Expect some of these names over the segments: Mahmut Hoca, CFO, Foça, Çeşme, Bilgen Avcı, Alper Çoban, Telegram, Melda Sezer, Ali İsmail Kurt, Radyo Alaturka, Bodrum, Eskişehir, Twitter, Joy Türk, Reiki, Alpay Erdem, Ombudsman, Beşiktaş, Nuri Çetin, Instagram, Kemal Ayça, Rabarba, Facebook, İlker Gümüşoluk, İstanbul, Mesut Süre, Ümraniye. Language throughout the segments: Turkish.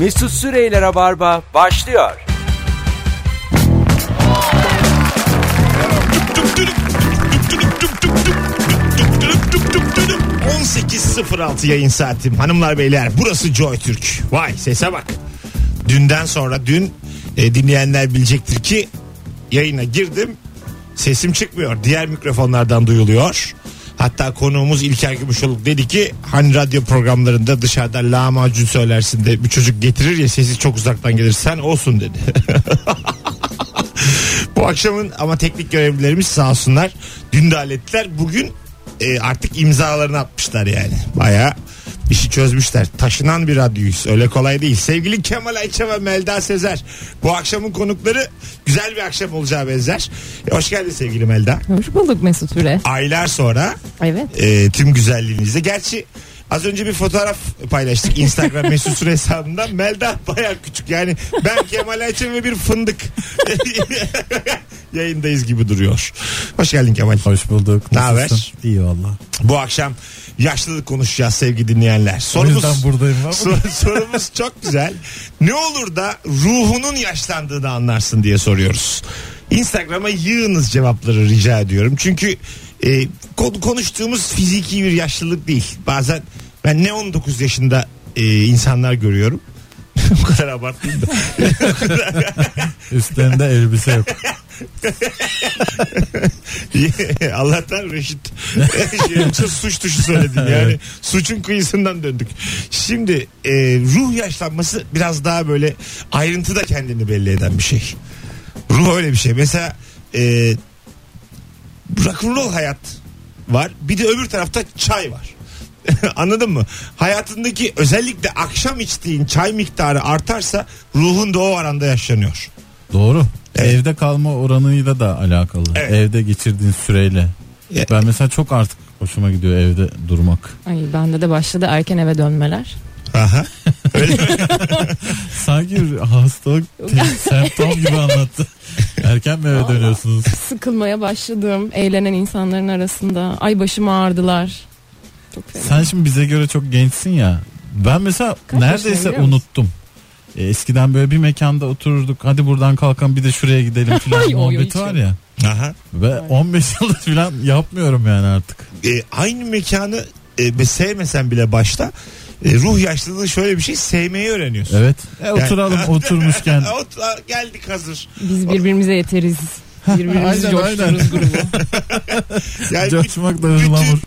Mesut Süre ile Rabarba başlıyor. ...18.06 yayın saatim hanımlar beyler. Burası Joy Türk. Vay sese bak. Dünden sonra dün dinleyenler bilecektir ki... ...yayına girdim... ...sesim çıkmıyor. Diğer mikrofonlardan duyuluyor. Hatta konuğumuz İlker Gümüşoluk dedi ki... ...hani radyo programlarında dışarıda lahmacun söylersin de... ...bir çocuk getirir ya sesi çok uzaktan gelir. Sen olsun dedi. Bu akşamın ama teknik görevlilerimiz sağ olsunlar. Dün de hallettiler. Bugün... artık imzalarını atmışlar yani. Bayağı işi çözmüşler. Taşınan bir radyoyuz. Öyle kolay değil. Sevgili Kemal Ayça ve Melda Sezer. Bu akşamın konukları güzel bir akşam olacağı benzer. Hoş geldin sevgili Melda. Hoş bulduk Mesut Süre. Aylar sonra. Evet. Tüm güzelliğinizde. Gerçi az önce bir fotoğraf paylaştık Instagram Mesut Süre hesabından. Melda bayağı küçük. Yani ben Kemal Ayça ve bir fındık. Yayındayız gibi duruyor. Hoş geldin Kemal. Hoş bulduk. Ne haber? İyi valla. Bu akşam yaşlılık konuşacağız sevgili dinleyenler. Sorumuz buradayım. Sorumuz çok güzel. Ne olur da ruhunun yaşlandığını anlarsın diye soruyoruz. Instagram'a yığınız cevapları rica ediyorum. Çünkü konuştuğumuz fiziki bir yaşlılık değil. Bazen ben ne 19 yaşında insanlar görüyorum. Bu kadar abartmayayım da. Üstlerinde elbise yok. Allah'tan reşit. Suç tuşu söyledim yani. Suçun kıyısından döndük. Şimdi ruh yaşlanması biraz daha böyle ayrıntıda kendini belli eden bir şey. Ruh öyle bir şey. Mesela rock'n'roll hayat var. Bir de öbür tarafta çay var. Anladın mı? Hayatındaki özellikle akşam içtiğin çay miktarı artarsa ruhun da o aranda yaşlanıyor. Doğru. Evet. Evde kalma oranıyla da alakalı. Evet. Evde geçirdiğin süreyle. Evet. Ben mesela çok artık hoşuma gidiyor evde durmak. Ay bende de başladı erken eve dönmeler. Aha. Öyle mi? Sanki hastalık semptom gibi anlattı. Erken mi eve dönüyorsunuz? Sıkılmaya başladım. Eğlenen insanların arasında. Ay başım ağrıdılar. Sen şimdi bize göre çok gençsin ya. Ben mesela neredeyse unuttum. Eskiden böyle bir mekanda otururduk. Hadi buradan kalkalım bir de şuraya gidelim filan muhabbeti var ya. Aha. Ve 15 yıldır filan yapmıyorum yani artık. Aynı mekanı sevmesen bile başta ruh yaşlılığı şöyle bir şey, sevmeyi öğreniyorsun. Evet. Yani, oturalım oturmuşken. Geldik hazır. Biz birbirimize yeteriz. Birbirimizi coştururuz grubu. Yani coşmak da ıhlamur.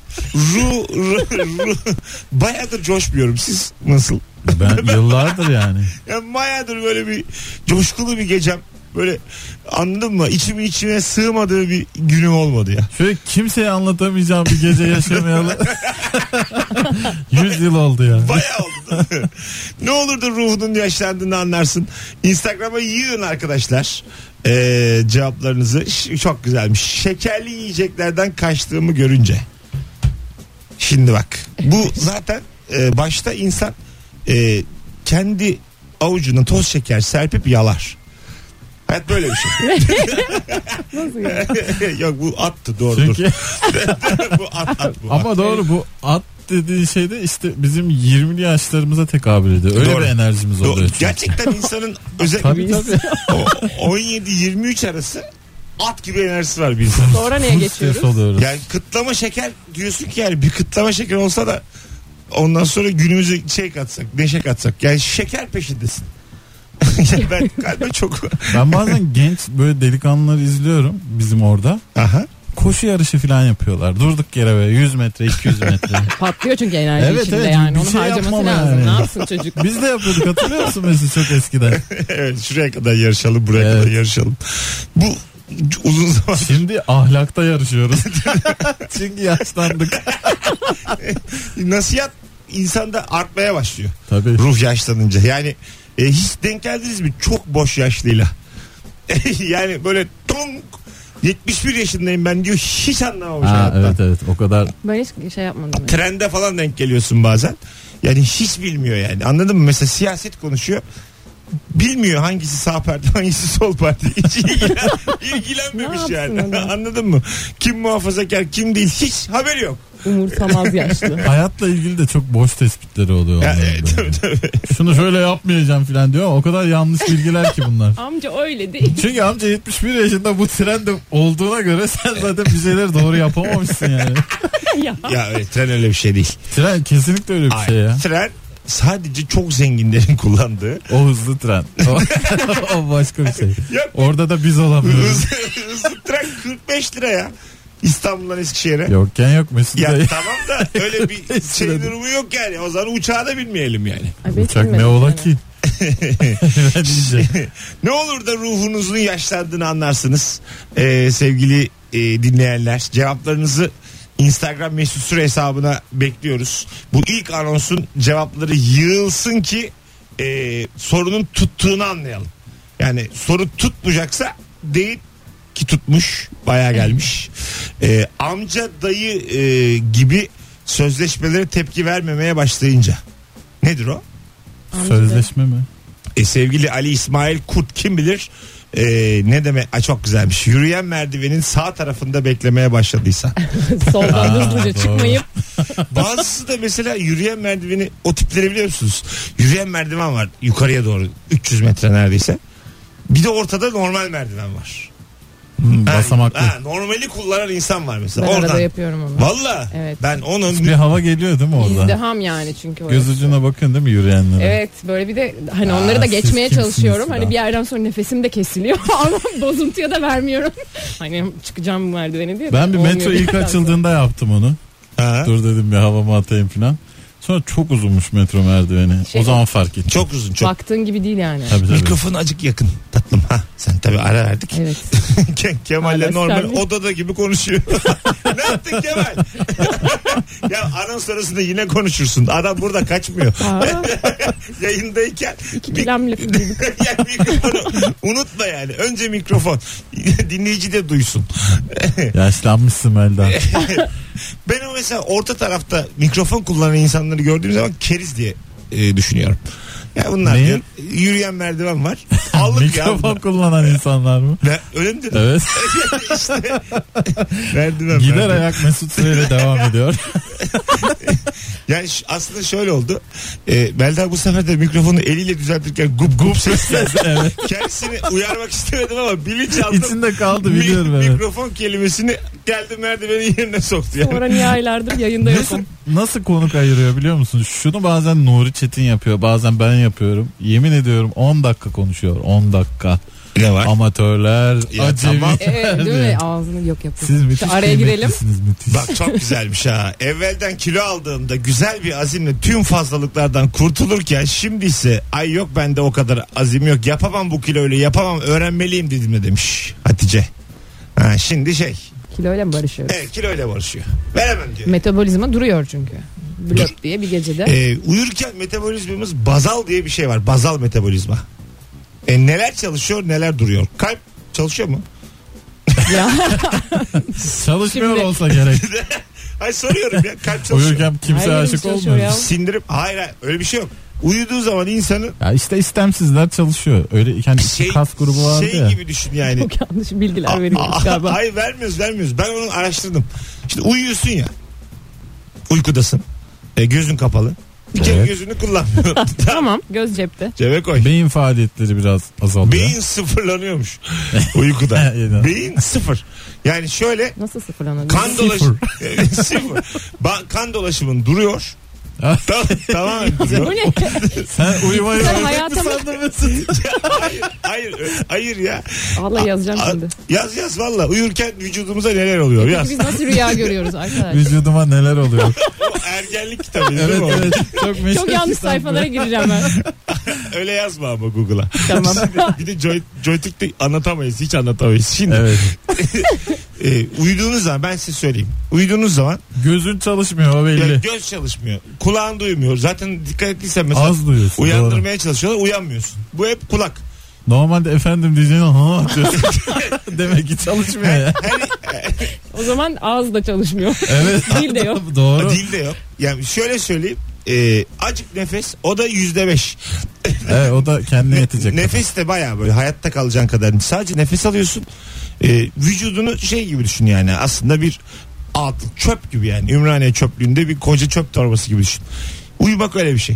Bayağıdır coşmuyorum. Siz nasıl? Ben yıllardır yani. Yani bayağıdır böyle bir coşkulu bir gecem. Böyle anladın mı? İçimin içine sığmadığı bir günüm olmadı ya. Şöyle kimseye anlatamayacağım bir gece yaşamayalı. 100 yıl oldu ya. Bayağı oldu. Ne olur da ruhunun yaşlandığını anlarsın. Instagram'a yığın arkadaşlar. Cevaplarınızı çok güzelmiş. Şekerli yiyeceklerden kaçtığımı görünce. Şimdi bak. Bu zaten başta insan kendi avucuna toz şeker serpip yalar. Hayat böyle bir şey. Nasıl ya? Yok bu attı doğrudur. Çünkü... bu at bu. Ama at. Doğru bu at dediği şey de işte bizim 20'li yaşlarımıza tekabül ediyor. Öyle doğru. Bir enerjimiz oluyor. Gerçekten insanın özellikle 17-23 arası at gibi enerjisi var bir insan. Sonra neye geçiyoruz? Yani kıtlama şeker diyorsun ki yani bir kıtlama şeker olsa da ondan sonra günümüze neşe katsak. Yani şeker peşindesin. Ben galiba çok... Ben bazen genç böyle delikanlıları izliyorum bizim orada. Aha. Koşu yarışı falan yapıyorlar. Durduk yere böyle 100 metre 200 metre. Patlıyor çünkü enerji evet, içinde evet, yani. Onun şey harcaması lazım. Yani. Ne yapsın çocuk? Biz de yapıyorduk hatırlıyor musun mesela çok eskiden? Evet şuraya kadar yarışalım buraya evet. Kadar yarışalım. Bu uzun zaman. Şimdi ahlakta yarışıyoruz. Çünkü yaşlandık. Nasihat insanda artmaya başlıyor. Tabii. Ruh yaşlanınca yani. Hiç denk geldiniz mi? Çok boş yaşlıyla. Yani böyle tonk 71 yaşındayım ben diyor hiç anlamamış hayattan. Evet evet o kadar. Ben hiç şey yapmadım. Trende yani. Falan denk geliyorsun bazen. Yani hiç bilmiyor yani anladın mı? Mesela siyaset konuşuyor. Bilmiyor hangisi sağ parti hangisi sol parti. Hiç ilgilenmemiş yani. Anladın mı? Kim muhafazakar kim değil hiç haberi yok. umursamaz yaşlı. Hayatla ilgili de çok boş tespitleri oluyor. Ya, tabii. Şunu şöyle yapmayacağım falan diyor ama o kadar yanlış bilgiler ki bunlar. Amca öyle değil. Çünkü amca 71 yaşında bu trende olduğuna göre sen zaten bir şeyleri doğru yapamamışsın yani. Ya evet, tren öyle bir şey değil. Tren kesinlikle öyle bir şey ya. Tren sadece çok zenginlerin kullandığı. O hızlı tren. O başka bir şey. Ya, orada da biz olamıyoruz. Hızlı tren 45 lira ya. İstanbul'dan Eskişehir'e. Yokken yok Mesut ya dayı. Tamam da öyle bir şey durumu yok yani. O zaman uçağa da binmeyelim yani. Abi, uçak ne ola yani ki? Ne olur da ruhunuzun yaşlandığını anlarsınız. Sevgili dinleyenler, cevaplarınızı Instagram Mesut Süre hesabına bekliyoruz. Bu ilk anonsun cevapları yığılsın ki sorunun tuttuğunu anlayalım. Yani soru tutmayacaksa değil ki tutmuş, bayağı gelmiş. Amca dayı gibi sözleşmelere tepki vermemeye başlayınca. Nedir o? Sözleşme mi? Sevgili Ali İsmail Kurt kim bilir ne demek? Ay çok güzelmiş. Yürüyen merdivenin sağ tarafında beklemeye başladıysa. Soldan hızlıca çıkmayıp. Bazısı da mesela yürüyen merdiveni, o tipleri biliyor musunuz? Yürüyen merdiven var yukarıya doğru 300 metre neredeyse. Bir de ortada normal merdiven var. Basamaklı. Normali kullanan insan var mesela. Ben orada yapıyorum onu. Valla. Evet. Ben onun bir hava geliyor değil mi orada? İzdiham yani çünkü. Göz ucuna bakın değil mi yürüyenlere? Evet, böyle bir de hani onları da geçmeye çalışıyorum. Hani bir yerden sonra nefesim de kesiliyor ama bozuntuya da vermiyorum. Hani çıkacağım bu merdiveni diye. Ben bir metro ilk açıldığında yaptım onu. Ha. Dur dedim bir havamı atayım falan. Sonra çok uzunmuş metro merdiveni. O zaman fark ettim. Çok uzun, çok. Baktığın gibi değil yani. Tabii. Mikrofonu acık yakın tatlım. Ha, sen tabii ara verdik. Evet. Kemal'le normal odada gibi konuşuyor. Ne yaptın Kemal? Ya anons arasında yine konuşursun. Adam burada kaçmıyor. Yayındayken. İki bilemle. Ya, mikrofonu unutma yani. Önce mikrofon. Dinleyici de duysun. Yaşlanmışsın Melda. Ben o mesela orta tarafta mikrofon kullanan insanları gördüğüm zaman keriz diye düşünüyorum. Ya bunlar diyor, yürüyen merdiven var. Mikrofon kullanan insanlar mı? Öyle mi dedim? Evet. İşte, merdiven. Gider ayak Mesut Süreyle devam ediyor. Yani aslında şöyle oldu. Melda bu sefer de mikrofonu eliyle düzeltirken gup gup sesler. Evet. Kendisini uyarmak istemedim ama bilinçaltım İçinde kaldı biliyorum. Mikrofon kelimesini geldi merdivenin yerine soktu. Yani. Sonra niye aylardır yayında yokum. Nasıl konuk ayırıyor biliyor musun? Şunu bazen Nuri Çetin yapıyor, bazen ben yapıyorum. Yemin ediyorum 10 dakika konuşuyor. 10 dakika. Ne var? Amatörler, ya, acemi. Tamam. Değil mi? Ağzını yok yapıyorsun. İşte araya girelim. Bak çok güzelmiş ha. Evvelden kilo aldığımda güzel bir azimle tüm fazlalıklardan kurtulurken şimdi ise ay yok bende o kadar azim yok. Yapamam bu kiloyla, yapamam, öğrenmeliyim dediğimde demiş Hatice. Ha, şimdi kiloyla mı barışıyoruz? Evet, kiloyla barışıyor. Veremem diyor. Metabolizma duruyor çünkü. Blok diye bir gecede. Uyurken metabolizmamız bazal diye bir şey var. Bazal metabolizma. Neler çalışıyor, neler duruyor? Kalp çalışıyor mu? Ya. Çalışmıyor şimdi olsa gerek. Hayır, soruyorum ya. Kalp çalışıyor. Uyurken kimse aşık olmuyor. Sindirip hayır, öyle bir şey yok. Uyuduğu zaman insanın... Ya işte istemsizler çalışıyor. Öyle kendi kas grubu vardı ya. Gibi düşün yani. Çok yanlış bilgiler veriyoruz galiba. Hayır, vermiyoruz. Ben onu araştırdım. İşte uyuyorsun ya. Uykudasın. Gözün kapalı. Bir kere gözünü kullanmıyor. Tamam, göz cepte. Cebe koy. Beyin faaliyetleri biraz azalıyor. Beyin sıfırlanıyormuş uykuda. Beyin sıfır. Yani şöyle. Nasıl sıfırlanıyor? Kan dolaşımı. Sıfır. Kan dolaşımın duruyor. Tamam. Sen uyumayı öğretmek mi sandın mısın? Hayır ya. Allah yazacağım şimdi. Yaz valla. Uyurken vücudumuza neler oluyor? Yaz. Biz nasıl rüya görüyoruz arkadaşlar? Vücuduma neler oluyor? O ergenlik kitabı. Evet. Çok yanlış sayfalara gireceğim ben. Öyle yazma ama Google'a. Tamam. Bir de Joy Türk'te anlatamayız. Hiç anlatamayız. Şimdi. Evet. Uyuduğunuz zaman ben size söyleyeyim. Uyuduğunuz zaman gözün çalışmıyor, o belli. Göz çalışmıyor. Kulağın duymuyor. Zaten dikkat ettiysen mesela az duyuyorsun, uyandırmaya çalışıyorlar, uyanmıyorsun. Bu hep kulak. Normalde efendim diyeceğine ha diyorsun. Demek ki çalışmıyor ya. O zaman ağız da çalışmıyor. Evet. Dil de yok. Doğru. Dil de yok. Yani şöyle söyleyeyim. Acık nefes, o da %5. Evet, o da kendine yetecek. Nefes de bayağı böyle hayatta kalacağın kadar. Sadece nefes alıyorsun. Vücudunu gibi düşün yani. Aslında bir alt, çöp gibi yani. Ümraniye çöplüğünde bir koca çöp torbası gibi düşün. Uyumak öyle bir şey.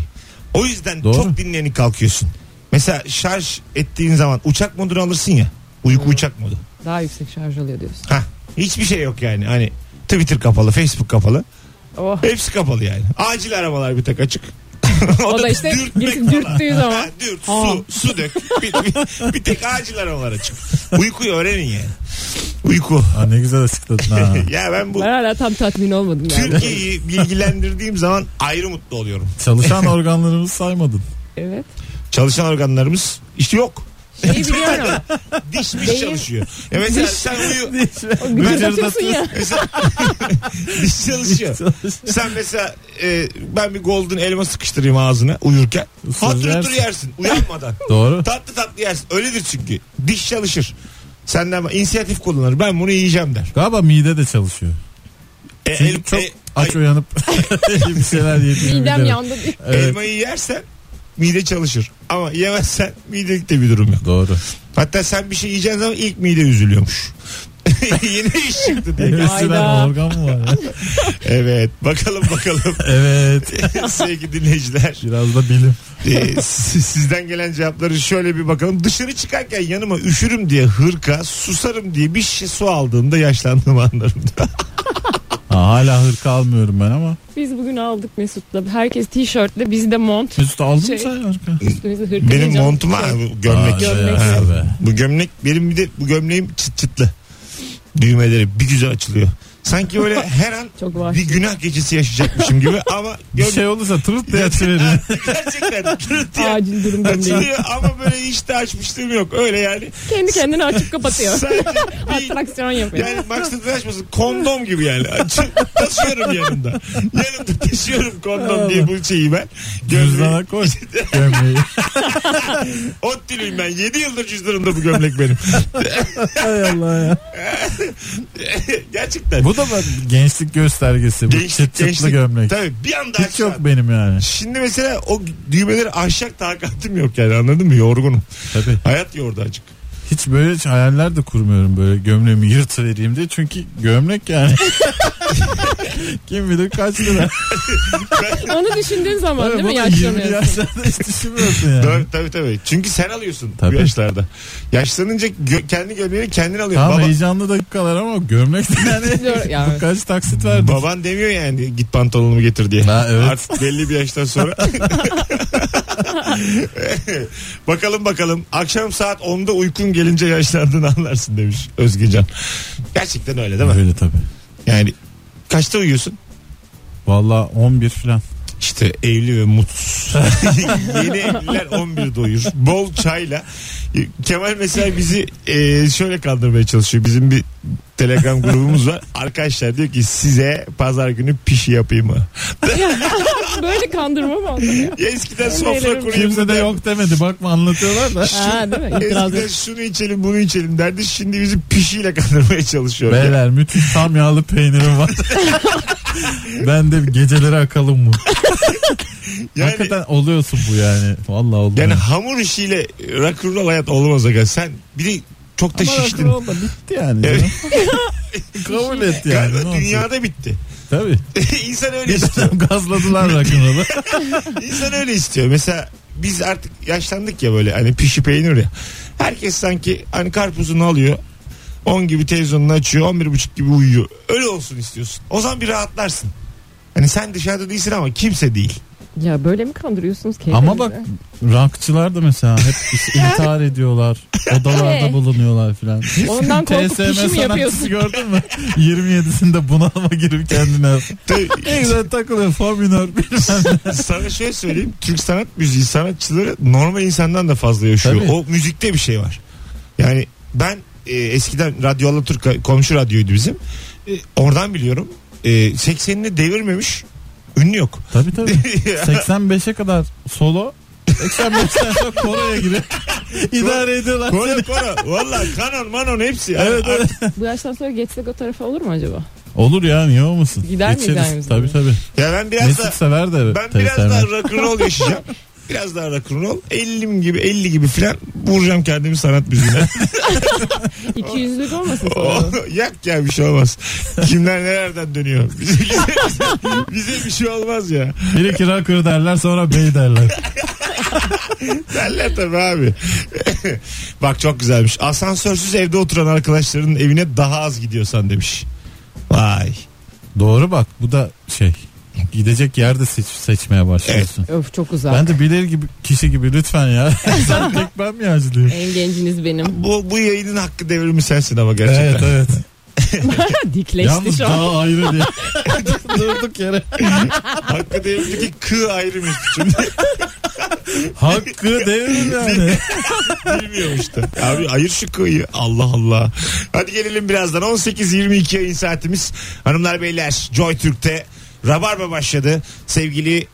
O yüzden doğru, çok dinlenip kalkıyorsun. Mesela şarj ettiğin zaman uçak modunu alırsın ya. Uyku uçak modu. Daha yüksek şarj alıyor diyorsun. Hah. Hiçbir şey yok yani. Hani Twitter kapalı, Facebook kapalı. Oh. Hepsi kapalı yani. Acil arabalar bir tek açık. O da işte dürttüğü zaman. Dürt, su dök. Bir tek acil arabalar açık. Uykuyu öğrenin yani. Uyku. Ha, ne güzel açıkladın ha. Ya ben hala tam tatmin olmadım. Türkiye'yi yani bilgilendirdiğim zaman ayrı mutlu oluyorum. Çalışan organlarımızı saymadın. Evet. Çalışan organlarımız işte yok. Biliyorum. Dişmiş benim çalışıyor. Evet, diş, sen uyu. Mesela diş çalışıyor. Sen mesela ben bir golden elma sıkıştırayım ağzına uyurken. Hatır yersin uyanmadan. Doğru. Tatlı tatlı yersin. Öyledir çünkü. Diş çalışır. Senden inisiyatif kullanır. Ben bunu yiyeceğim der. Galiba mide de çalışıyor. Çünkü çok aç uyanıp bir şeyler yediğini. Midem yandı. Evet. Elmayı yersen mide çalışır. Ama yemezsen midelikte bir durum yok. Doğru. Hatta sen bir şey yiyeceğin zaman ilk mide üzülüyormuş. Yeni iş çıktı diye. Üstünden organ mı var? Evet. Bakalım. Evet. Sevgili dinleyiciler. Biraz da bilim. Sizden gelen cevapları şöyle bir bakalım. Dışarı çıkarken yanıma üşürüm diye hırka, susarım diye bir şişe su aldığımda yaşlandığımı anlarım. Hala hırka almıyorum ben ama. Biz bugün aldık Mesut'la. Herkes tişörtle, biz de mont. Mesut aldın mı sen hırka? Benim montum var. Gömlek. Bu gömlek benim, bir de bu gömleğim çıtlı. Düğmeleri bir güzel açılıyor. Sanki böyle her an bir günah gecesi yaşayacakmışım gibi ama bir şey olursa tırıt diye açılıyor. Gerçekten tırıt diye acil durumda açılıyor ama böyle hiç de açmışlığım yok. Öyle yani. Kendi kendini açıp kapatıyor. Atraksiyon yapıyor. Yani maksadı açmasın. Kondom gibi yani. Açıp taşıyorum yanımda. Yanımda taşıyorum kondom diye bu şeyi ben. Cüzdana koy. Gömleği. Ot diliyim ben. 7 yıldır cüzdanımda bu gömlek benim. Hay Allah ya. Gerçekten. Bu da gençlik göstergesi. Çıtlı gömlek. Tabii bir anda hiç yok benim yani. Şimdi mesela o düğmeleri aşacak takatim yok yani, anladın mı? Yorgunum. Tabii. Hayat yordu acık. Hiç böyle hayaller de kurmuyorum, böyle gömleğimi yırtıvereyim diye. Çünkü gömlek yani. Kim bilir kaç lira. Onu düşündüğün zaman değil mi yaşlanıyorsun? 20 yaşlarda hiç düşünmüyorsun yani. Tabii. Çünkü sen alıyorsun bu yaşlarda. Yaşlanınca kendi gömleğini kendin alıyorsun. Tamam, heyecanlı dakikalar ama gömlek de yani. Bu kaç taksit verdik. Baban demiyor yani git pantolonumu getir diye. Ha, evet. Artık belli bir yaştan sonra. Bakalım. Akşam saat 10'da uykun gelince yaşlandığını anlarsın demiş Özgecan. Gerçekten öyle değil mi? Öyle tabii. Yani kaçta uyuyorsun? Vallahi 11 falan. İşte evli ve mutsuz. Yeni evliler 11'de uyur. Bol çayla. Kemal mesela bizi şöyle kandırmaya çalışıyor. Bizim bir Telegram grubumuz var. Arkadaşlar diyor ki size pazar günü pişi yapayım mı? Böyle kandırma mı oldu ya? Eskiden sofra kuruyum. Kimse de yok demedi. Bakma anlatıyorlar da. Değil mi? Eskiden şunu içelim bunu içelim derdi. Şimdi bizi pişiyle kandırmaya çalışıyor. Beyler ya. Müthiş tam yağlı peynirim var. Ben de geceleri akalım mı? Yani, hakikaten oluyorsun bu yani. Vallahi oluyor. Yani hamur işiyle rock'n'roll hayat olmaz. Sen bir de çok da ama şiştin. Ama rock'n'roll da bitti yani. Evet. Kabul et yani. Galiba dünyada bitti. Tabii. İnsan öyle istiyor. Gazladılar rock'n'roll'u. İnsan öyle istiyor. Mesela biz artık yaşlandık ya böyle. Hani pişi peynir ya. Herkes sanki hani karpuzunu alıyor. 10 gibi televizyonunu açıyor. 11.30 gibi uyuyor. Öyle olsun istiyorsun. O zaman bir rahatlarsın. Hani sen dışarıda değilsin ama kimse değil. Ya böyle mi kandırıyorsunuz kendinizi? Ama bak rockçılar da mesela hep intihar ediyorlar. Odalarda bulunuyorlar filan. Ondan korkup pişi mi yapıyorsun? Gördün mü? 27'sinde bunalıma girip kendine. En güzel takılıyor. Fa minör. Sana şöyle söyleyeyim. Türk sanat müziği sanatçıları normal insandan da fazla yaşıyor. Tabii. O müzikte bir şey var. Yani ben eskiden Radyo Alaturka komşu radyoydu bizim. Oradan biliyorum. 80'ini devirmemiş. Ünlü yok. Tabii. 85'e kadar solo. 85'ten sonra koroya giriyor. İdare ediyorlar. Koro. Valla kanon manon hepsi. Evet. Bu yaştan sonra geçsek o tarafa olur mu acaba? Olur ya, niye olmasın? Gider mi? Tabii. Ya ben biraz Mesut da sever de ben biraz da rock'n'roll yaşayacağım. Biraz daha rock'n'roll ol. 50 gibi filan vuracağım kendimi sanat müziğine. 200'lük olmasın sana? Yak ya, bir şey olmaz. Kimler nereden dönüyor? Bize bir şey olmaz ya. Bir iki rock'n'roll derler, sonra bey derler. Derler tabii abi. Bak çok güzelmiş. Asansörsüz evde oturan arkadaşlarının evine daha az gidiyorsan demiş. Vay. Doğru bak, bu da şey... Gidecek yerde seçmeye başlıyorsun. Evet. Öf, çok uzak. Ben de bilir gibi, kişi gibi lütfen ya. Sen tek ben mi yazılıyım? En genciniz benim. Bu yayının hakkı devrimi sensin ama gerçekten. Evet. Dikleşti şu an. Yalnız daha ayrı diye. Durduk yere. Hakkı devrimi kı ayrıymış. Hakkı devrimi yani. Bilmiyorum işte. Abi ayır şu kıyı. Allah Allah. Hadi gelelim birazdan. 18-22 yayın saatimiz. Hanımlar beyler, Joy Türk'te Rabarba başladı. Sevgili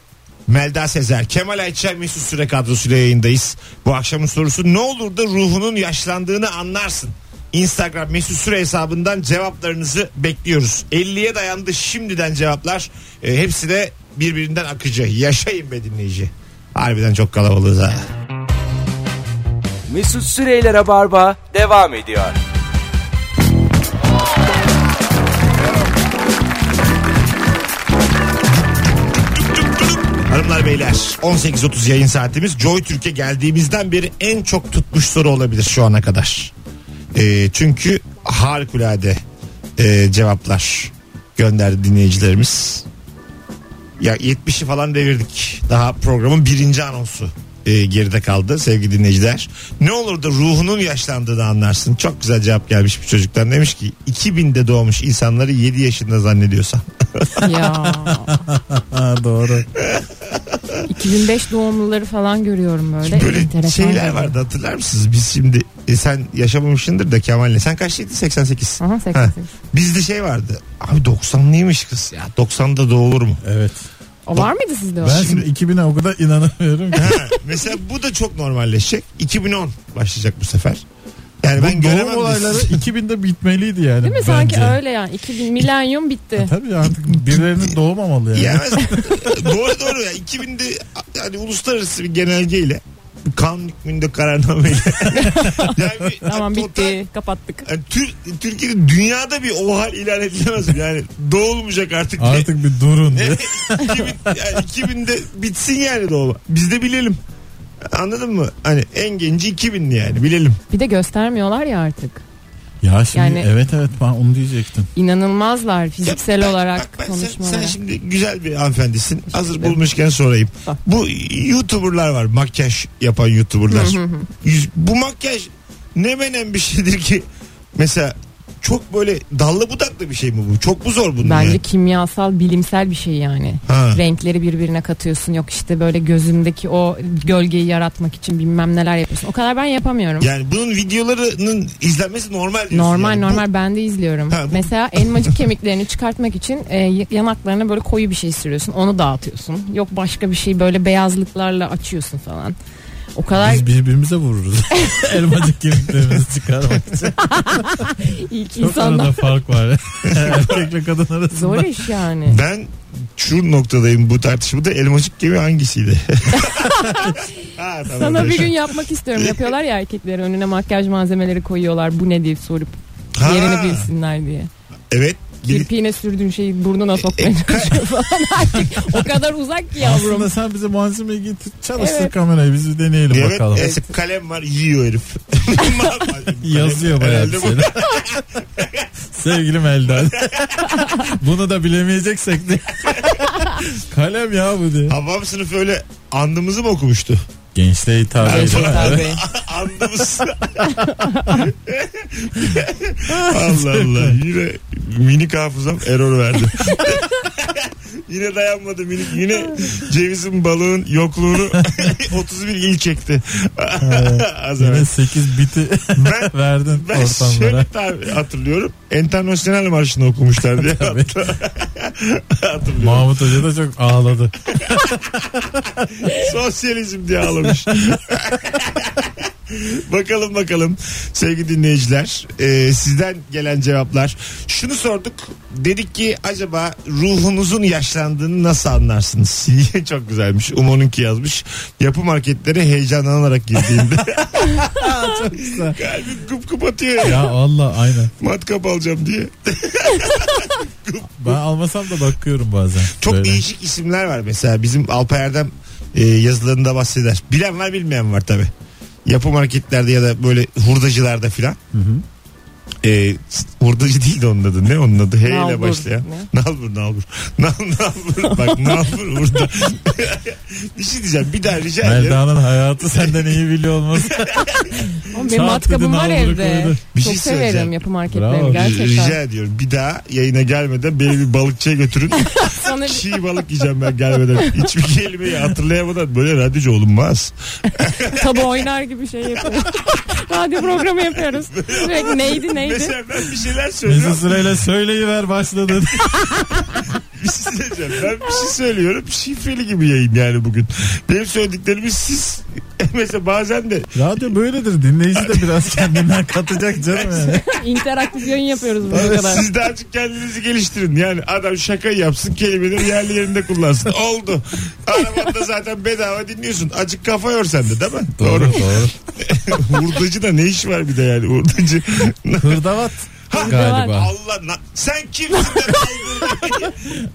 Melda Sezer, Kemal Ayça, Mesut Süre kadrosuyla yayındayız. Bu akşamın sorusu: ne olur da ruhunun yaşlandığını anlarsın. Instagram Mesut Süre hesabından cevaplarınızı bekliyoruz. 50'ye dayandı şimdiden cevaplar. Hepsi de birbirinden akıcı. Yaşayın be dinleyici. Harbiden çok kalabalığız ha. Mesut Süre ile Rabarba devam ediyor. Hanımlar beyler, 18.30 yayın saatimiz. Joy Türk'e geldiğimizden beri en çok tutmuş soru olabilir şu ana kadar. Çünkü harikulade cevaplar gönderdi dinleyicilerimiz. Ya 70'i falan devirdik. Daha programın birinci anonsu geride kaldı sevgili dinleyiciler. Ne olur da ruhunun yaşlandığını anlarsın. Çok güzel cevap gelmiş bir çocuktan. Demiş ki 2000'de doğmuş insanları 7 yaşında zannediyorsa. Ya. Doğru. 2005 doğumluları falan görüyorum böyle. Böyle şeyler vardı, hatırlar mısınız? Biz şimdi sen yaşamamışsındır da Kemal'le. Sen kaçlıydın? 88. Aha, 88. Bizde şey vardı. Abi 90'lıymış kız ya. 90'da doğulur mu? Evet. O var mıydı sizde o? Ben şimdi 2000'e o kadar inanamıyorum. Mesela bu da çok normalleşecek. 2010 başlayacak bu sefer. Yani bu ben göremem olayları 2000'de bitmeliydi yani. Değil mi? Sanki bence öyle yani. 2000 milenyum bitti. Tabii artık birilerinin doğmamalı yani. Ya doğru ya. 2000'de yani uluslararası bir genelgeyle, kanun hükmünde, kararnameyle. Yani tamam, bitti. Total, kapattık. Yani Türkiye'de, dünyada bir o hal ilan edilemez. Yani doğulmayacak artık. Artık bir durun. Evet, 2000'de bitsin yani doğma. Biz de bilelim. Anladın mı? Hani en genci 2000'li yani, bilelim. Bir de göstermiyorlar ya artık. Ya şimdi yani, evet ben onu diyecektim. İnanılmazlar fiziksel olarak konuşmalara. Sen şimdi güzel bir hanımefendisin. Teşekkür hazır ederim. Bulmuşken sorayım. Bak. Bu YouTuber'lar var. Makyaj yapan YouTuber'lar. Bu makyaj ne menen bir şeydir ki? Mesela çok böyle dallı budaklı bir şey mi bu? Çok mu zor bunun? Bence yani kimyasal, bilimsel bir şey yani. Ha. Renkleri birbirine katıyorsun. Yok işte böyle gözümdeki o gölgeyi yaratmak için bilmem neler yapıyorsun. O kadar ben yapamıyorum. Yani bunun videolarının izlenmesi normal diyorsun. Normal bu... ben de izliyorum. Ha, bu... Mesela elmacık kemiklerini çıkartmak için yanaklarına böyle koyu bir şey sürüyorsun. Onu dağıtıyorsun. Yok başka bir şey, böyle beyazlıklarla açıyorsun falan. O kadar... Biz birbirimize vururuz. Elmacık kemiklerimizi çıkarmak için. İlk çok insanlar. Arada fark var. Erkekle kadın arasında. Zor iş yani. Ben şu noktadayım bu tartışmada. Elmacık kemiği hangisiydi? Ha, tamam. Sana bir gün yapmak istiyorum. Yapıyorlar ya erkekler, önüne makyaj malzemeleri koyuyorlar. Bu ne diye sorup yerini bilsinler diye. Evet. Kirpiğine sürdüğün şeyi burnuna sokmaya çalışıyor falan. O kadar uzak ki yavrum. Aslında sen bize malzemeyi getir, çalıştır kamerayı, biz bir deneyelim bakalım. Evet, kalem var, yiyor herif. Yazıyor bayağı bir şeyler. Sevgili Melda. Bunu da bilemeyeceksek de. Kalem ya bu diye. Havam sınıfı öyle andımızı mı okumuştu? Gençliğe hitap ediyor. Andımız. Allah Allah. Yine minik hafızam error verdi. Yine dayanmadı minik. Yine cevizin, balığın yokluğunu 31 il çekti. Yine 8 biti verdin ben ortamlara. Ben şöyle hatırlıyorum. Enternasyonel Marşı'nı okumuşlar diye. Mahmut Hoca da çok ağladı. Sosyalizm diye ağlamış. Bakalım sevgili dinleyiciler, sizden gelen cevaplar. Şunu sorduk, dedik ki acaba ruhunuzun yaşlandığını nasıl anlarsınız? Çok güzelmiş. Umon'unki yazmış. Yapı marketlere heyecanlanarak girdiğimde. Çok güzel. Kalbim kup atıyor ya. Vallahi aynen. Matkap alacağım diye. Ben almasam da bakıyorum bazen. Çok böyle değişik isimler var mesela. Bizim Alpay Erdem yazılarında bahseder. Bilen var, bilmeyen var tabii. Yapı marketlerde ya da böyle hurdacılarda filan. Hurdacı değil de onun adı. Ne onun adı? H ile başlayan. Nalbur. Bak nalbur hurda. Bir şey diyeceğim. Bir daha rica ederim. Melda'nın hayatı senden iyi biliyor olması. Benim matkabım var evde. Çok severim yapı marketlerini gerçekten. Rica ediyorum. Bir daha yayına gelmeden beni bir balıkçıya götürün. Çiğ balık yiyeceğim ben gelmeden. Hiçbir kelimeyi hatırlayamadan böyle radyocu olunmaz. Tabi oynar gibi şey yapıyoruz. Radyo programı yapıyoruz. Sürekli neydi? Mesela ben bir şeyler söylüyorum. Mesut Süre'yle söyleyiver başladın. Bir şey söyleyeceğim. Ben bir şey söylüyorum. Şifreli gibi yayın yani bugün. Benim söylediklerimi siz mesela bazen de. Radyo böyledir. Dinleyici de biraz kendinden katacak canım yani. İnteraktif yayın yapıyoruz buraya kadar. Siz de azıcık kendinizi geliştirin. Yani adam şaka yapsın, kelimeleri yerli yerinde kullansın. Oldu. Arabanda zaten bedava dinliyorsun. Azıcık kafa yor sen de değil mi? Doğru. Hurdacı da ne iş var bir de yani hurdacı. Hırdavat. Ha, galiba. Allah sen kimsin?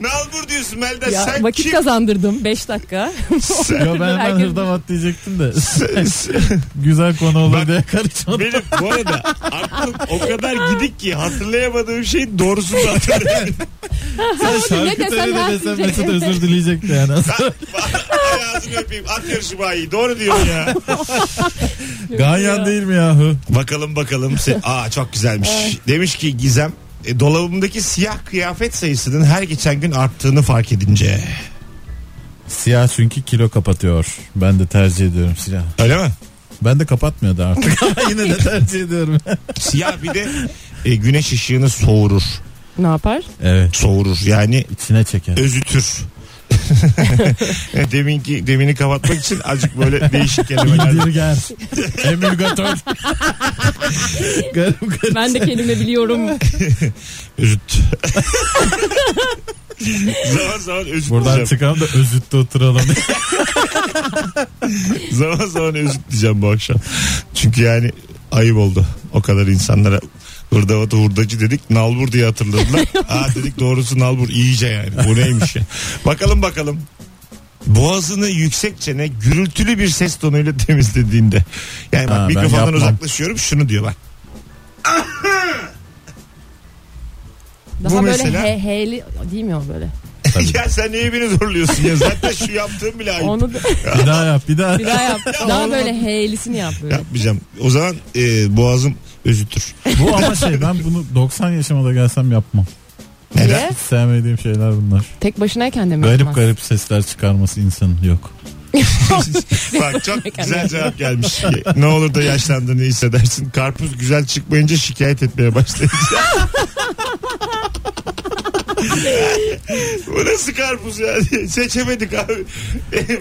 Nalbur diyorsun Melda, ya, sen vakit kim? Kazandırdım 5 dakika. Ya ben herkes hırdavat diyecektim de. Güzel konu olur diye karışmadım. Benim bu arada aklım o kadar gidik ki hatırlayamadığım şeyin doğrusunu hatırlayamadım. Sen şarküteri de desen Mesut özür dileyecekti yani. Ağzını öpeyim, at yarışı bayi. Doğru diyorsun ya. Ganyan değil mi yahu? Bakalım. Aa çok güzelmiş. Evet. Demiş ki Gizem, dolabımdaki siyah kıyafet sayısının her geçen gün arttığını fark edince. Siyah çünkü kilo kapatıyor. Ben de tercih ediyorum siyah. Öyle mi? Ben de kapatmıyordu artık. Yine de tercih ediyorum. Siyah bir de güneş ışığını soğurur. Ne yapar? Evet. Soğurur yani. İçine çeker. Özütür. Demini kapatmak için azıcık böyle değişik kelimeler. İndirger. Emülgatör. Ben de kelime biliyorum. Özüt. Zaman özüt. Buradan çıkalım da özütte oturalım. Zaman özüt diyeceğim bu akşam. Çünkü yani ayıp oldu o kadar insanlara. Hırdavatı hurdacı dedik, nalbur diye hatırladılar. Aa dedik doğrusu nalbur iyice yani. Bu neymiş ya. Bakalım. Boğazını yüksek çene gürültülü bir ses tonuyla temizlediğinde. Yani bak mikrofondan uzaklaşıyorum, şunu diyor bak. Daha bu böyle mesela... heyli değil mi o böyle? Ya sen niye beni zorluyorsun ya? Zaten şu yaptığım bile ayıp. Onu da... Bir daha yap. Daha böyle heylisini yap böyle. Yapmayacağım. O zaman boğazım özütür. Bu ama ben bunu 90 yaşıma da gelsem yapmam. Neden? Sevmediğim şeyler bunlar. Tek başınayken de mi garip yapmaz? Garip sesler çıkarması insanın yok. Bak çok güzel cevap gelmiş. Ne olur da yaşlandığını hissedersin. Karpuz güzel çıkmayınca şikayet etmeye başlayacak. Bu nasıl karpuz ya? Seçemedik abi.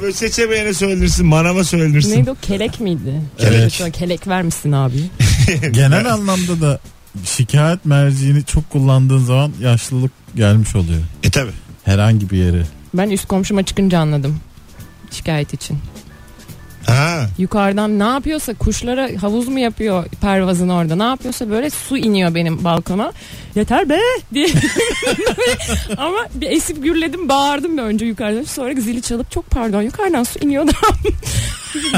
Böyle seçemeyene söylenirsin, manama söylenirsin. Neydi o, kelek miydi? Kelek vermişsin abi. Genel anlamda da şikayet merciğini çok kullandığın zaman yaşlılık gelmiş oluyor. Tabi. Herhangi bir yere. Ben üst komşuma çıkınca anladım. Şikayet için. Ha. Yukarıdan ne yapıyorsa, kuşlara havuz mu yapıyor pervazın orada, ne yapıyorsa böyle su iniyor benim balkona. Yeter be diye. Ama bir esip gürledim, bağırdım da önce yukarıdan, sonra zili çalıp çok pardon yukarıdan su iniyor da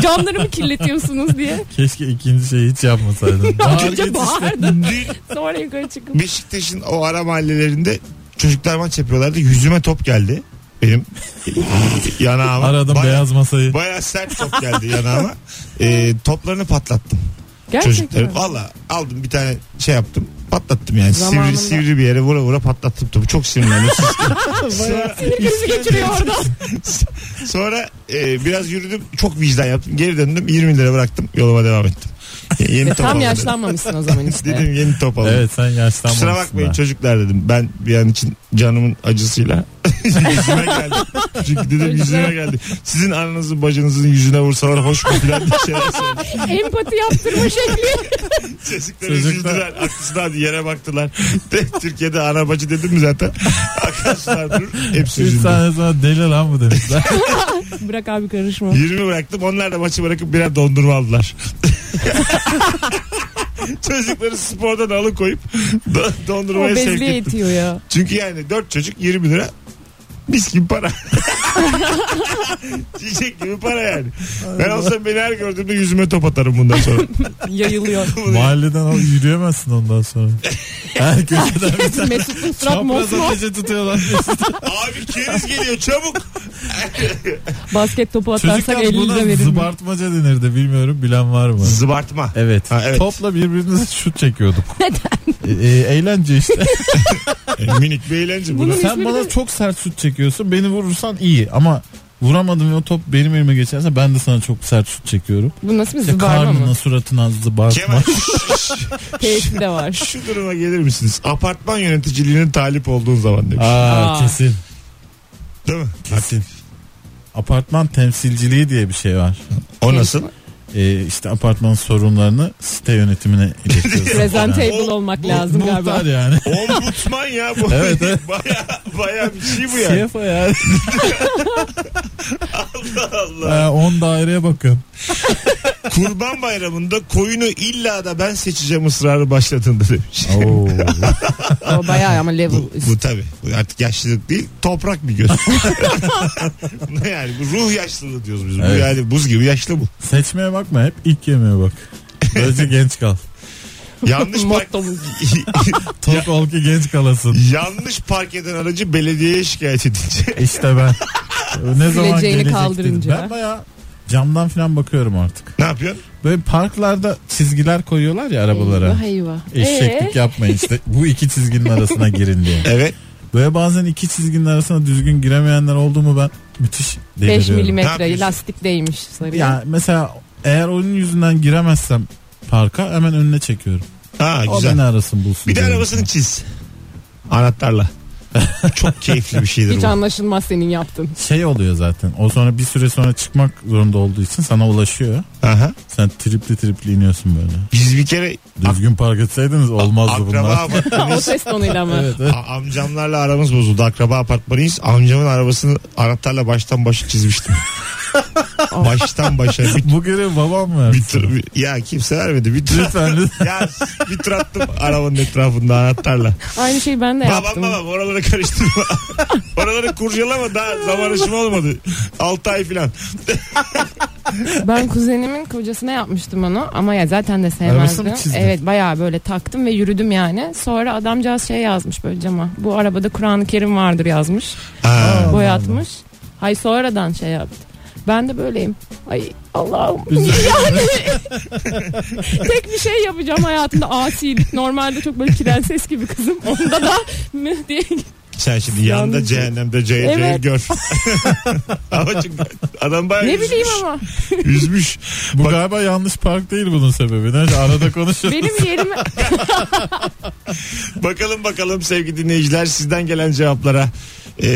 camlarımı kirletiyorsunuz diye. Keşke ikinci şeyi hiç yapmasaydım. Önce bağırdım sonra yukarı çıkıp. Beşiktaş'ın o ara mahallelerinde çocuklar maç yapıyorlardı, yüzüme top geldi. Benim yanağıma. Aradım bayağı, beyaz masayı. Bayağı sert top geldi yanağıma. Toplarını patlattım. Gerçekten. Valla aldım bir tane şey yaptım. Patlattım yani. Sivri bir yere vura patlattım topu. Çok sinirlendim. Sinir krizi geçiriyor orada. Sonra biraz yürüdüm. Çok vicdan yaptım. Geri döndüm. 20 lira bıraktım. Yoluma devam ettim. Yeni top tam yaşlanmamışsın o zaman işte. Dedim yeni top alalım. Evet, sen yaşlanmamışsın. Kusura bakmayın çocuklar dedim. Ben bir an için canımın acısıyla yüzüme geldi. Çünkü dedim yüzüme geldi. Sizin ananızın bacınızın yüzüne vursalar hoş mu filan diye şeyler söyledi. Empati yaptırma şekli. Çocukları üzüldüler. Aklısından yere baktılar. Türkiye'de ana bacı dedim mi zaten? Arkadaşlar dur. Hepsi üzüldü. Bir saniye sonra deli lan mı demişler. Bırak abi karışma. 20 bıraktım. Onlar da maçı bırakıp birer dondurma aldılar. Çocukları spordan alıkoyup dondurmaya sevk ettim. O bezliğe itiyor ya. Çünkü yani 4 çocuk 20 lira. Mis gibi para. Çiçek gibi para yani. Ben olsam beni her gördüğümde yüzüme top atarım bundan sonra. Yayılıyor. Mahalleden al, yürüyemezsin ondan sonra. Her köşeden bir tane Mesut'un surat mosmor tutuyorlar. Abi keriz geliyor çabuk. Basket topu atarsak 50 lira verir mi? Zıbartmaca denirdi, bilmiyorum bilen var mı? Zıbartma. Evet. Ha, evet. Topla birbirimize şut çekiyorduk. Neden? Eğlence işte. Minik bir eğlence bu. Sen bana de... çok sert şut çekiyorsun. Beni vurursan iyi ama vuramadım ve o top benim elime geçerse ben de sana çok sert şut çekiyorum. Bu nasıl bir zıbarma mı? Karnına, suratına zıbarma. Keyfi de var. Şu duruma gelir misiniz? Apartman yöneticiliğinin talip olduğun zaman demiş. Aa. Kesin. Değil mi? Kesin. Apartman temsilciliği diye bir şey var. O nasıl? İşte apartman sorunlarını site yönetimine iletiyoruz. Presentable yani. Olmak lazım galiba. Muhtar yani. Ombudsman ya bu. Evet, evet. Baya bir şey bu yani. CFO yani. Allah Allah. 10 daireye bakın. Kurban Bayramı'nda koyunu illa da ben seçeceğim ısrarı başlatın demiş. O bayağı ama level. Bu tabii. Bu artık yaşlılık değil, toprak bir göz. Ne yani? Bu ruh yaşlılığı diyoruz biz. Evet. Bu yani buz gibi yaşlı bu. Seçmeye bakma, hep ilk yemeğe bak. Böylece genç kal. Yanlış park... Top ol ki genç kalasın. Yanlış park eden aracı belediyeye şikayet edince. İşte ben. Ne zaman gelecektir? Ben bayağı camdan falan bakıyorum artık. Ne yapıyorsun? Böyle parklarda çizgiler koyuyorlar ya arabalara. Eyvah. Eşeklik yapmayın işte. Bu iki çizginin arasına girin diye. Evet. Böyle bazen iki çizginin arasına düzgün giremeyenler oldu mu ben müthiş deliriyorum. 5 milimetre lastik değmiş. Ya mesela eğer onun yüzünden giremezsem parka hemen önüne çekiyorum. Ha, güzel. O beni arasın bulsun. Bir de arabasını çiz. Anahtarla. Çok keyifli bir şeydir. Hiç bu. Anlaşılmaz senin yaptığın. Şey oluyor zaten. O sonra bir süre sonra çıkmak zorunda olduğu için sana ulaşıyor. Aha. Sen tripli iniyorsun böyle. Biz bir kere düzgün park etseydiniz olmazdı bunlar. O ses tonuyla mı? Evet, evet. Amcamlarla aramız bozuldu. Akraba apartmanıyız. Amcamın arabasını anahtarla baştan başa çizmiştim. Baştan başa. Bu görev babam mı? Ya kimse vermedi. Bir tur attım. Ya bir tur attım arabanın etrafında anahtarla. Aynı şeyi ben de yaptım. Babam oraları karıştırma. Oraları kurcalama, daha zaman aşımı olmadı. 6 ay falan. Ben kuzenimin kocasına yapmıştım onu ama ya zaten de sevmezdim. Evet, bayağı böyle taktım ve yürüdüm yani. Sonra adamcağız şey yazmış böyle cama. Bu arabada Kur'an-ı Kerim vardır yazmış. Aa, boyatmış. Hay sonradan şey yaptı. Ben de böyleyim. Ay Allah'ım. Yani tek bir şey yapacağım hayatımda, asilik. Normalde çok böyle prenses gibi kızım. Onda da mı diye. Sen şimdi yanında cehennemde cehennemi gör. Ama çünkü adam bayağı üzmüş. Ne bileyim ama. Üzmüş. Bu galiba yanlış park değil bunun sebebi. Neyse arada konuşuruz. Benim yerime. Bakalım sevgili dinleyiciler sizden gelen cevaplara.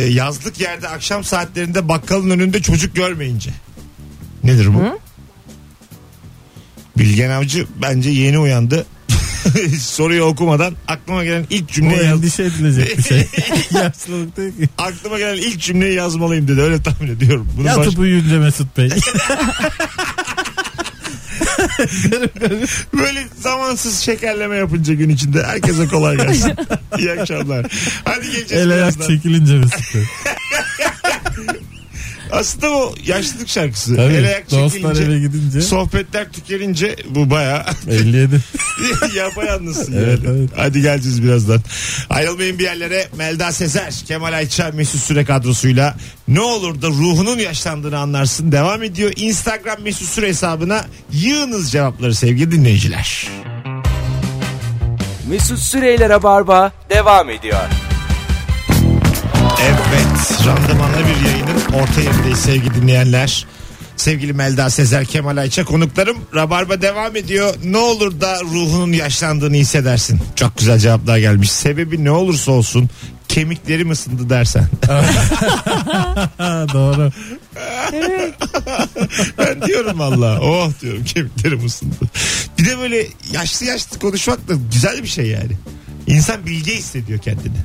Yazlık yerde akşam saatlerinde bakkalın önünde çocuk görmeyince. Nedir bu? Hı? Bilgen Avcı bence yeni uyandı. Soruyu okumadan aklıma gelen ilk cümleyi endişe edilecek bir şey. Yaşlılık değil ki. Aklıma gelen ilk cümleyi yazmalıyım dedi. Öyle tahmin ediyorum. Bunu yatıp uyuyunca Mesut Bey. Böyle zamansız şekerleme yapınca gün içinde herkese kolay gelsin. İyi akşamlar. Hadi geleceğiz. El ayak çekilince Mesut Bey. Aslında bu yaşlılık şarkısı. Tabii, el ayak çekilince, sohbetler tükerince bu bayağı 57. Yapayalnızsın yani. Evet. Hadi geleceğiz birazdan. Ayrılmayın bir yerlere. Melda Sezer, Kemal Ayça, Mesut Süre kadrosuyla ne olur da ruhunun yaşlandığını anlarsın devam ediyor. Instagram Mesut Süre hesabına yığınız cevapları sevgili dinleyiciler. Mesut Süre ile Rabarba devam ediyor. Evet, randımanlı bir yayının orta yerindeyiz sevgili dinleyenler. Sevgili Melda Sezer, Kemal Ayça konuklarım. Rabarba devam ediyor. Ne olur da ruhunun yaşlandığını hissedersin. Çok güzel cevaplar gelmiş. Sebebi ne olursa olsun kemiklerim ısındı dersen. Doğru. Evet. Ben diyorum valla. Oh diyorum, kemiklerim ısındı. Bir de böyle yaşlı yaşlı konuşmak da güzel bir şey yani. İnsan bilge hissediyor kendini.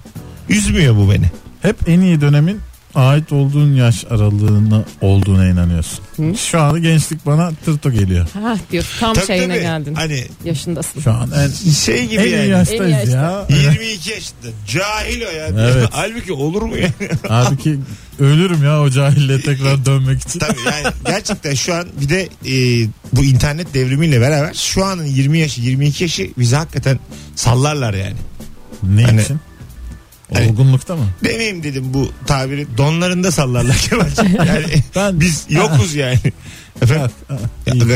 Üzmüyor bu beni. Hep en iyi dönemin ait olduğun yaş aralığına olduğuna inanıyorsun. Hı? Şu anda gençlik bana tırto geliyor. Ha diyor, tam tabii, şeyine tabii geldin. Hani yaşındasın. Şu an en şey gibi en yani. En iyi yaştayız ya. 22 yaşında. Cahil o yani. Evet. Halbuki olur mu yani? Halbuki ölürüm ya o cahille tekrar dönmek için. Tabii yani gerçekten şu an bir de bu internet devrimiyle beraber şu anın 20 yaşı 22 yaşı bizi hakikaten sallarlar yani. Ne hani, için? Yani, olgunlukta mı? Demeyeyim dedim bu tabiri. Donlarında sallarlar Kemal'cim. Yani ben, biz yokuz yani. Efendim?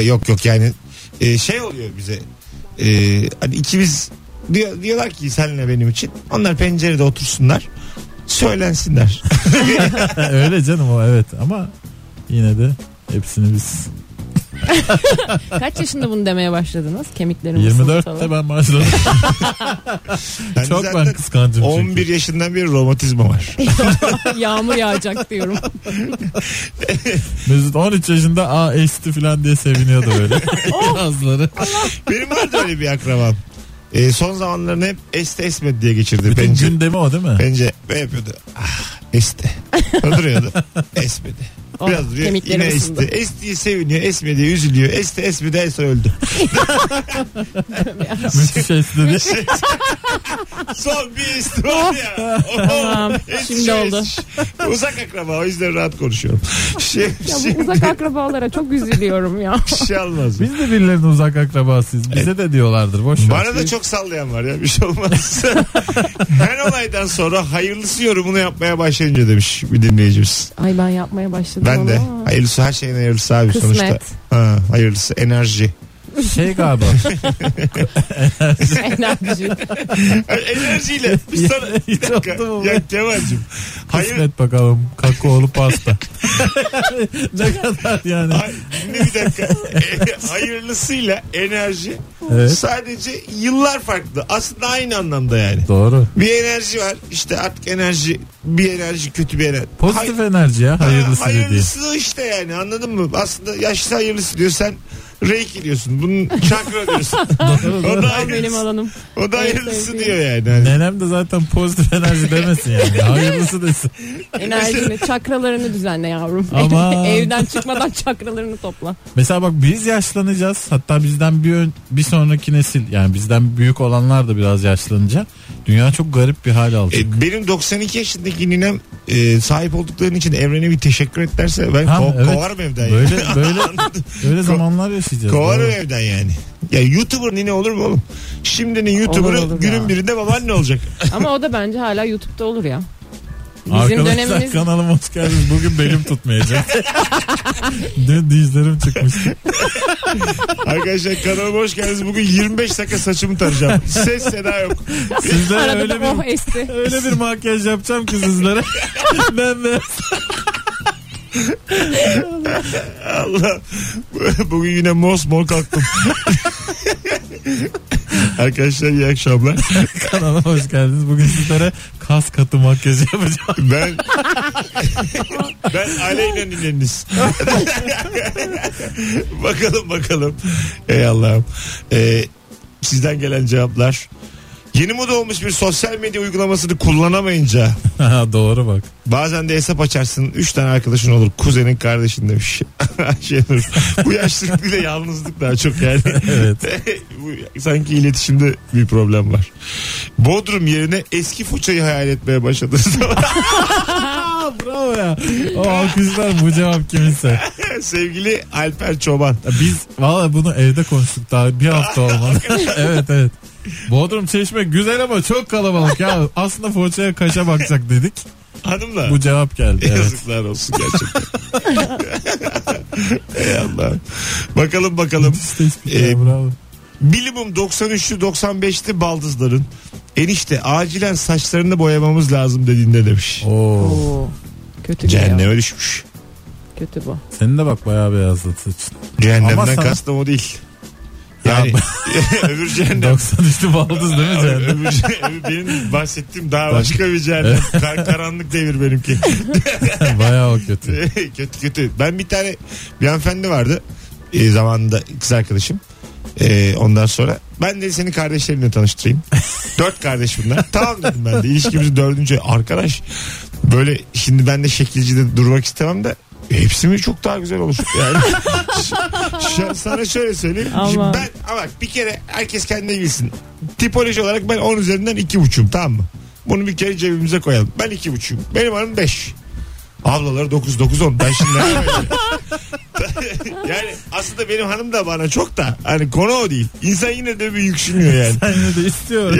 Yok yani. Şey oluyor bize. Hani ikimiz diyorlar ki senle benim için. Onlar pencerede otursunlar. Söylensinler. Öyle canım o, evet. Ama yine de hepsini biz... Kaç yaşında bunu demeye başladınız? Kemiklerim 24'te ben başladım. Çok ben kıskancım. 11 çünkü yaşından beri romatizma var. Yağmur yağacak diyorum. Mesut 13 yaşında a esti falan diye seviniyordu böyle. Yazları. Benim vardı öyle bir akrabam. Son zamanlarını hep este esmedi diye geçirdi. Bütün bence gündemi o değil mi? Bence ne yapıyordu? Ah este. Duruyordu. Esmedi. Biraz duruyor. Yine esti. Esti'yi seviniyor. Esmediği üzülüyor. Esti esmedi en son öldü. Müthiş esti. Son bir esti var ya. Tamam. Şimdi oldu. Uzak akraba. O yüzden rahat konuşuyorum. Şimdi... Uzak akrabalara çok üzülüyorum ya. Bir şey olmaz. Biz de birilerinin uzak akrabasıyız. Bize de diyorlardır. Boş bana da çok sallayan var ya. Bir şey olmaz. Her olaydan sonra hayırlısı yorumunu yapmaya başlayınca demiş bir dinleyicimiz. Ay ben yapmaya başladım. Ben de. Hayırlısı, her şeyin hayırlısı abi. Kısmet sonuçta. Ha, hayırlısı enerji. Şey galiba. Enerji. Enerjiyle. Hiç oldu ya Kemal'cim. Kısmet bakalım. Kakaolu pasta. Ne kadar yani. Bir dakika. Hayırlısıyla enerji. Evet. Sadece yıllar farklı. Aslında aynı anlamda yani. Doğru. Bir enerji var. İşte artık enerji. Bir enerji kötü bir enerji. Pozitif enerji ya. Hayırlısı dediği. Hayırlısı işte yani, anladın mı? Aslında yaşlı hayırlısı diyor sen. Reiki diyorsun. Bunun çakra diyorsun. O da benim alanım. O da hayırlısı diyor yani. Nenem de zaten pozitif enerji demesin yani. Hayırlısı desin. Enerjini, çakralarını düzenle yavrum. Ama... Evden çıkmadan çakralarını topla. Mesela bak biz yaşlanacağız. Hatta bizden bir sonraki nesil, yani bizden büyük olanlar da biraz yaşlanınca dünya çok garip bir hal alacak. Benim 92 yaşındaki ninem sahip olduklarının için evrene bir teşekkür et derse ben kovarım evden. Böyle zamanlar yaşayacağız. Kovarım evden yani. Ya YouTuber nine olur mu oğlum? Şimdinin YouTuber'ı günün birinde babaanne olacak. Ama o da bence hala YouTube'da olur ya. Bizim arkadaşlar dönemimiz... kanalıma hoş geldiniz. Bugün belim tutmayacak. Dün dizlerim çıkmıştı. Arkadaşlar kanalıma hoş geldiniz. Bugün 25 dakika saçımı tarayacağım. Ses seda yok. Sizlere öyle bir makyaj yapacağım ki sizlere. Ben de... Allah. Bugün yine mosmor kalktım. Arkadaşlar iyi akşamlar. Kanala hoş geldiniz. Bugün sizlere kas katı makyaj yapacağım. Ben aleyhine nineniz. Bakalım. Ey Allah'ım. Sizden gelen cevaplar. Yeni moda olmuş bir sosyal medya uygulamasını kullanamayınca. Doğru bak. Bazen de hesap açarsın. 3 tane arkadaşın olur. Kuzenin, kardeşin demiş. Bu yaşlılık bile yalnızlık daha çok yani. Evet. Sanki iletişimde bir problem var. Bodrum yerine eski Foça'yı hayal etmeye başladınız. Bravo ya. O alkışlar bu cevap kiminse. Sevgili Alper Çoban. Biz valla bunu evde konuştuk daha bir hafta olmadı. Evet. Bodrum Çeşme güzel ama çok kalabalık ya. Aslında Foça'ya kaşa bakacak dedik. Hanımlar. Bu cevap geldi. Yazıklar olsun gerçekten. Ey Allah. Bakalım. Bravo. Bilimum 93'lü 95'li baldızların enişte acilen saçlarını boyamamız lazım dediğinde demiş. Oo. Kötü. Cehenneme düşmüş. kötü bu. Senin de bak bayağı beyazlatıcı. Cehennemden kastım o değil. Yani öbür cehennem. 90 üstü baldız değil mi cehennem? Öbür benim bahsettiğim daha başka bir cehennem. Karanlık devir benimki. Bayağı o kötü. kötü. Ben bir hanımefendi vardı. Zamanında kız arkadaşım. Ondan sonra ben de seni kardeşlerimle tanıştırayım. 4 kardeş bunlar. Tamam dedim ben de. İlişkimizi 4. arkadaş. Böyle şimdi ben de şekilcide durmak istemem de. Hepsi mi çok daha güzel olur? Yani sana şöyle söyleyeyim. Ama. Bak bir kere herkes kendine bilsin. Tipoloji olarak ben 10 üzerinden 2,5'um, tamam mı? Bunu bir kere cebimize koyalım. Ben 2,5'um. Benim hanım 5. Ablaları 9-10. Ben şimdi yani aslında benim hanım da bana çok da hani konu o değil. İnsan yine de bir yüksünüyor yani. Sen yine de istiyor.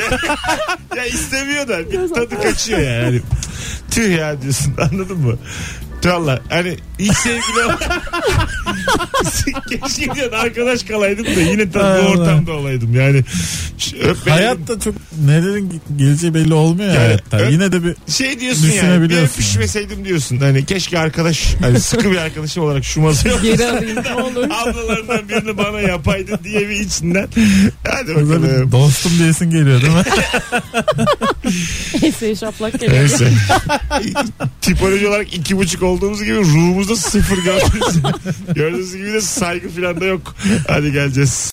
ya istemiyor da bir tadı kaçıyor yani. Hani, tüh ya diyorsun, anladın mı? Valla hani ilk sevgili keşke diyorsun arkadaş kalaydım da yine tam bu ortamda olaydım yani. Hayatta çok nelerin geleceği belli olmuyor yani, hayatta. Yine de bir şey diyorsun yani, bir öpüşmeseydim diyorsun. Hani keşke arkadaş, hani sıkı bir arkadaşım olarak şu masaya ablalarından birini bana yapaydın diye bir içinden. Hadi bakalım. Dostum diyesin geliyor değil mi? Neyse şaplak geliyor. Neyse. Tipoloji olarak 2,5 olduğumuz gibi ruhumuzda 0 gördüğünüz gibi de saygı filan da yok. Hadi geleceğiz.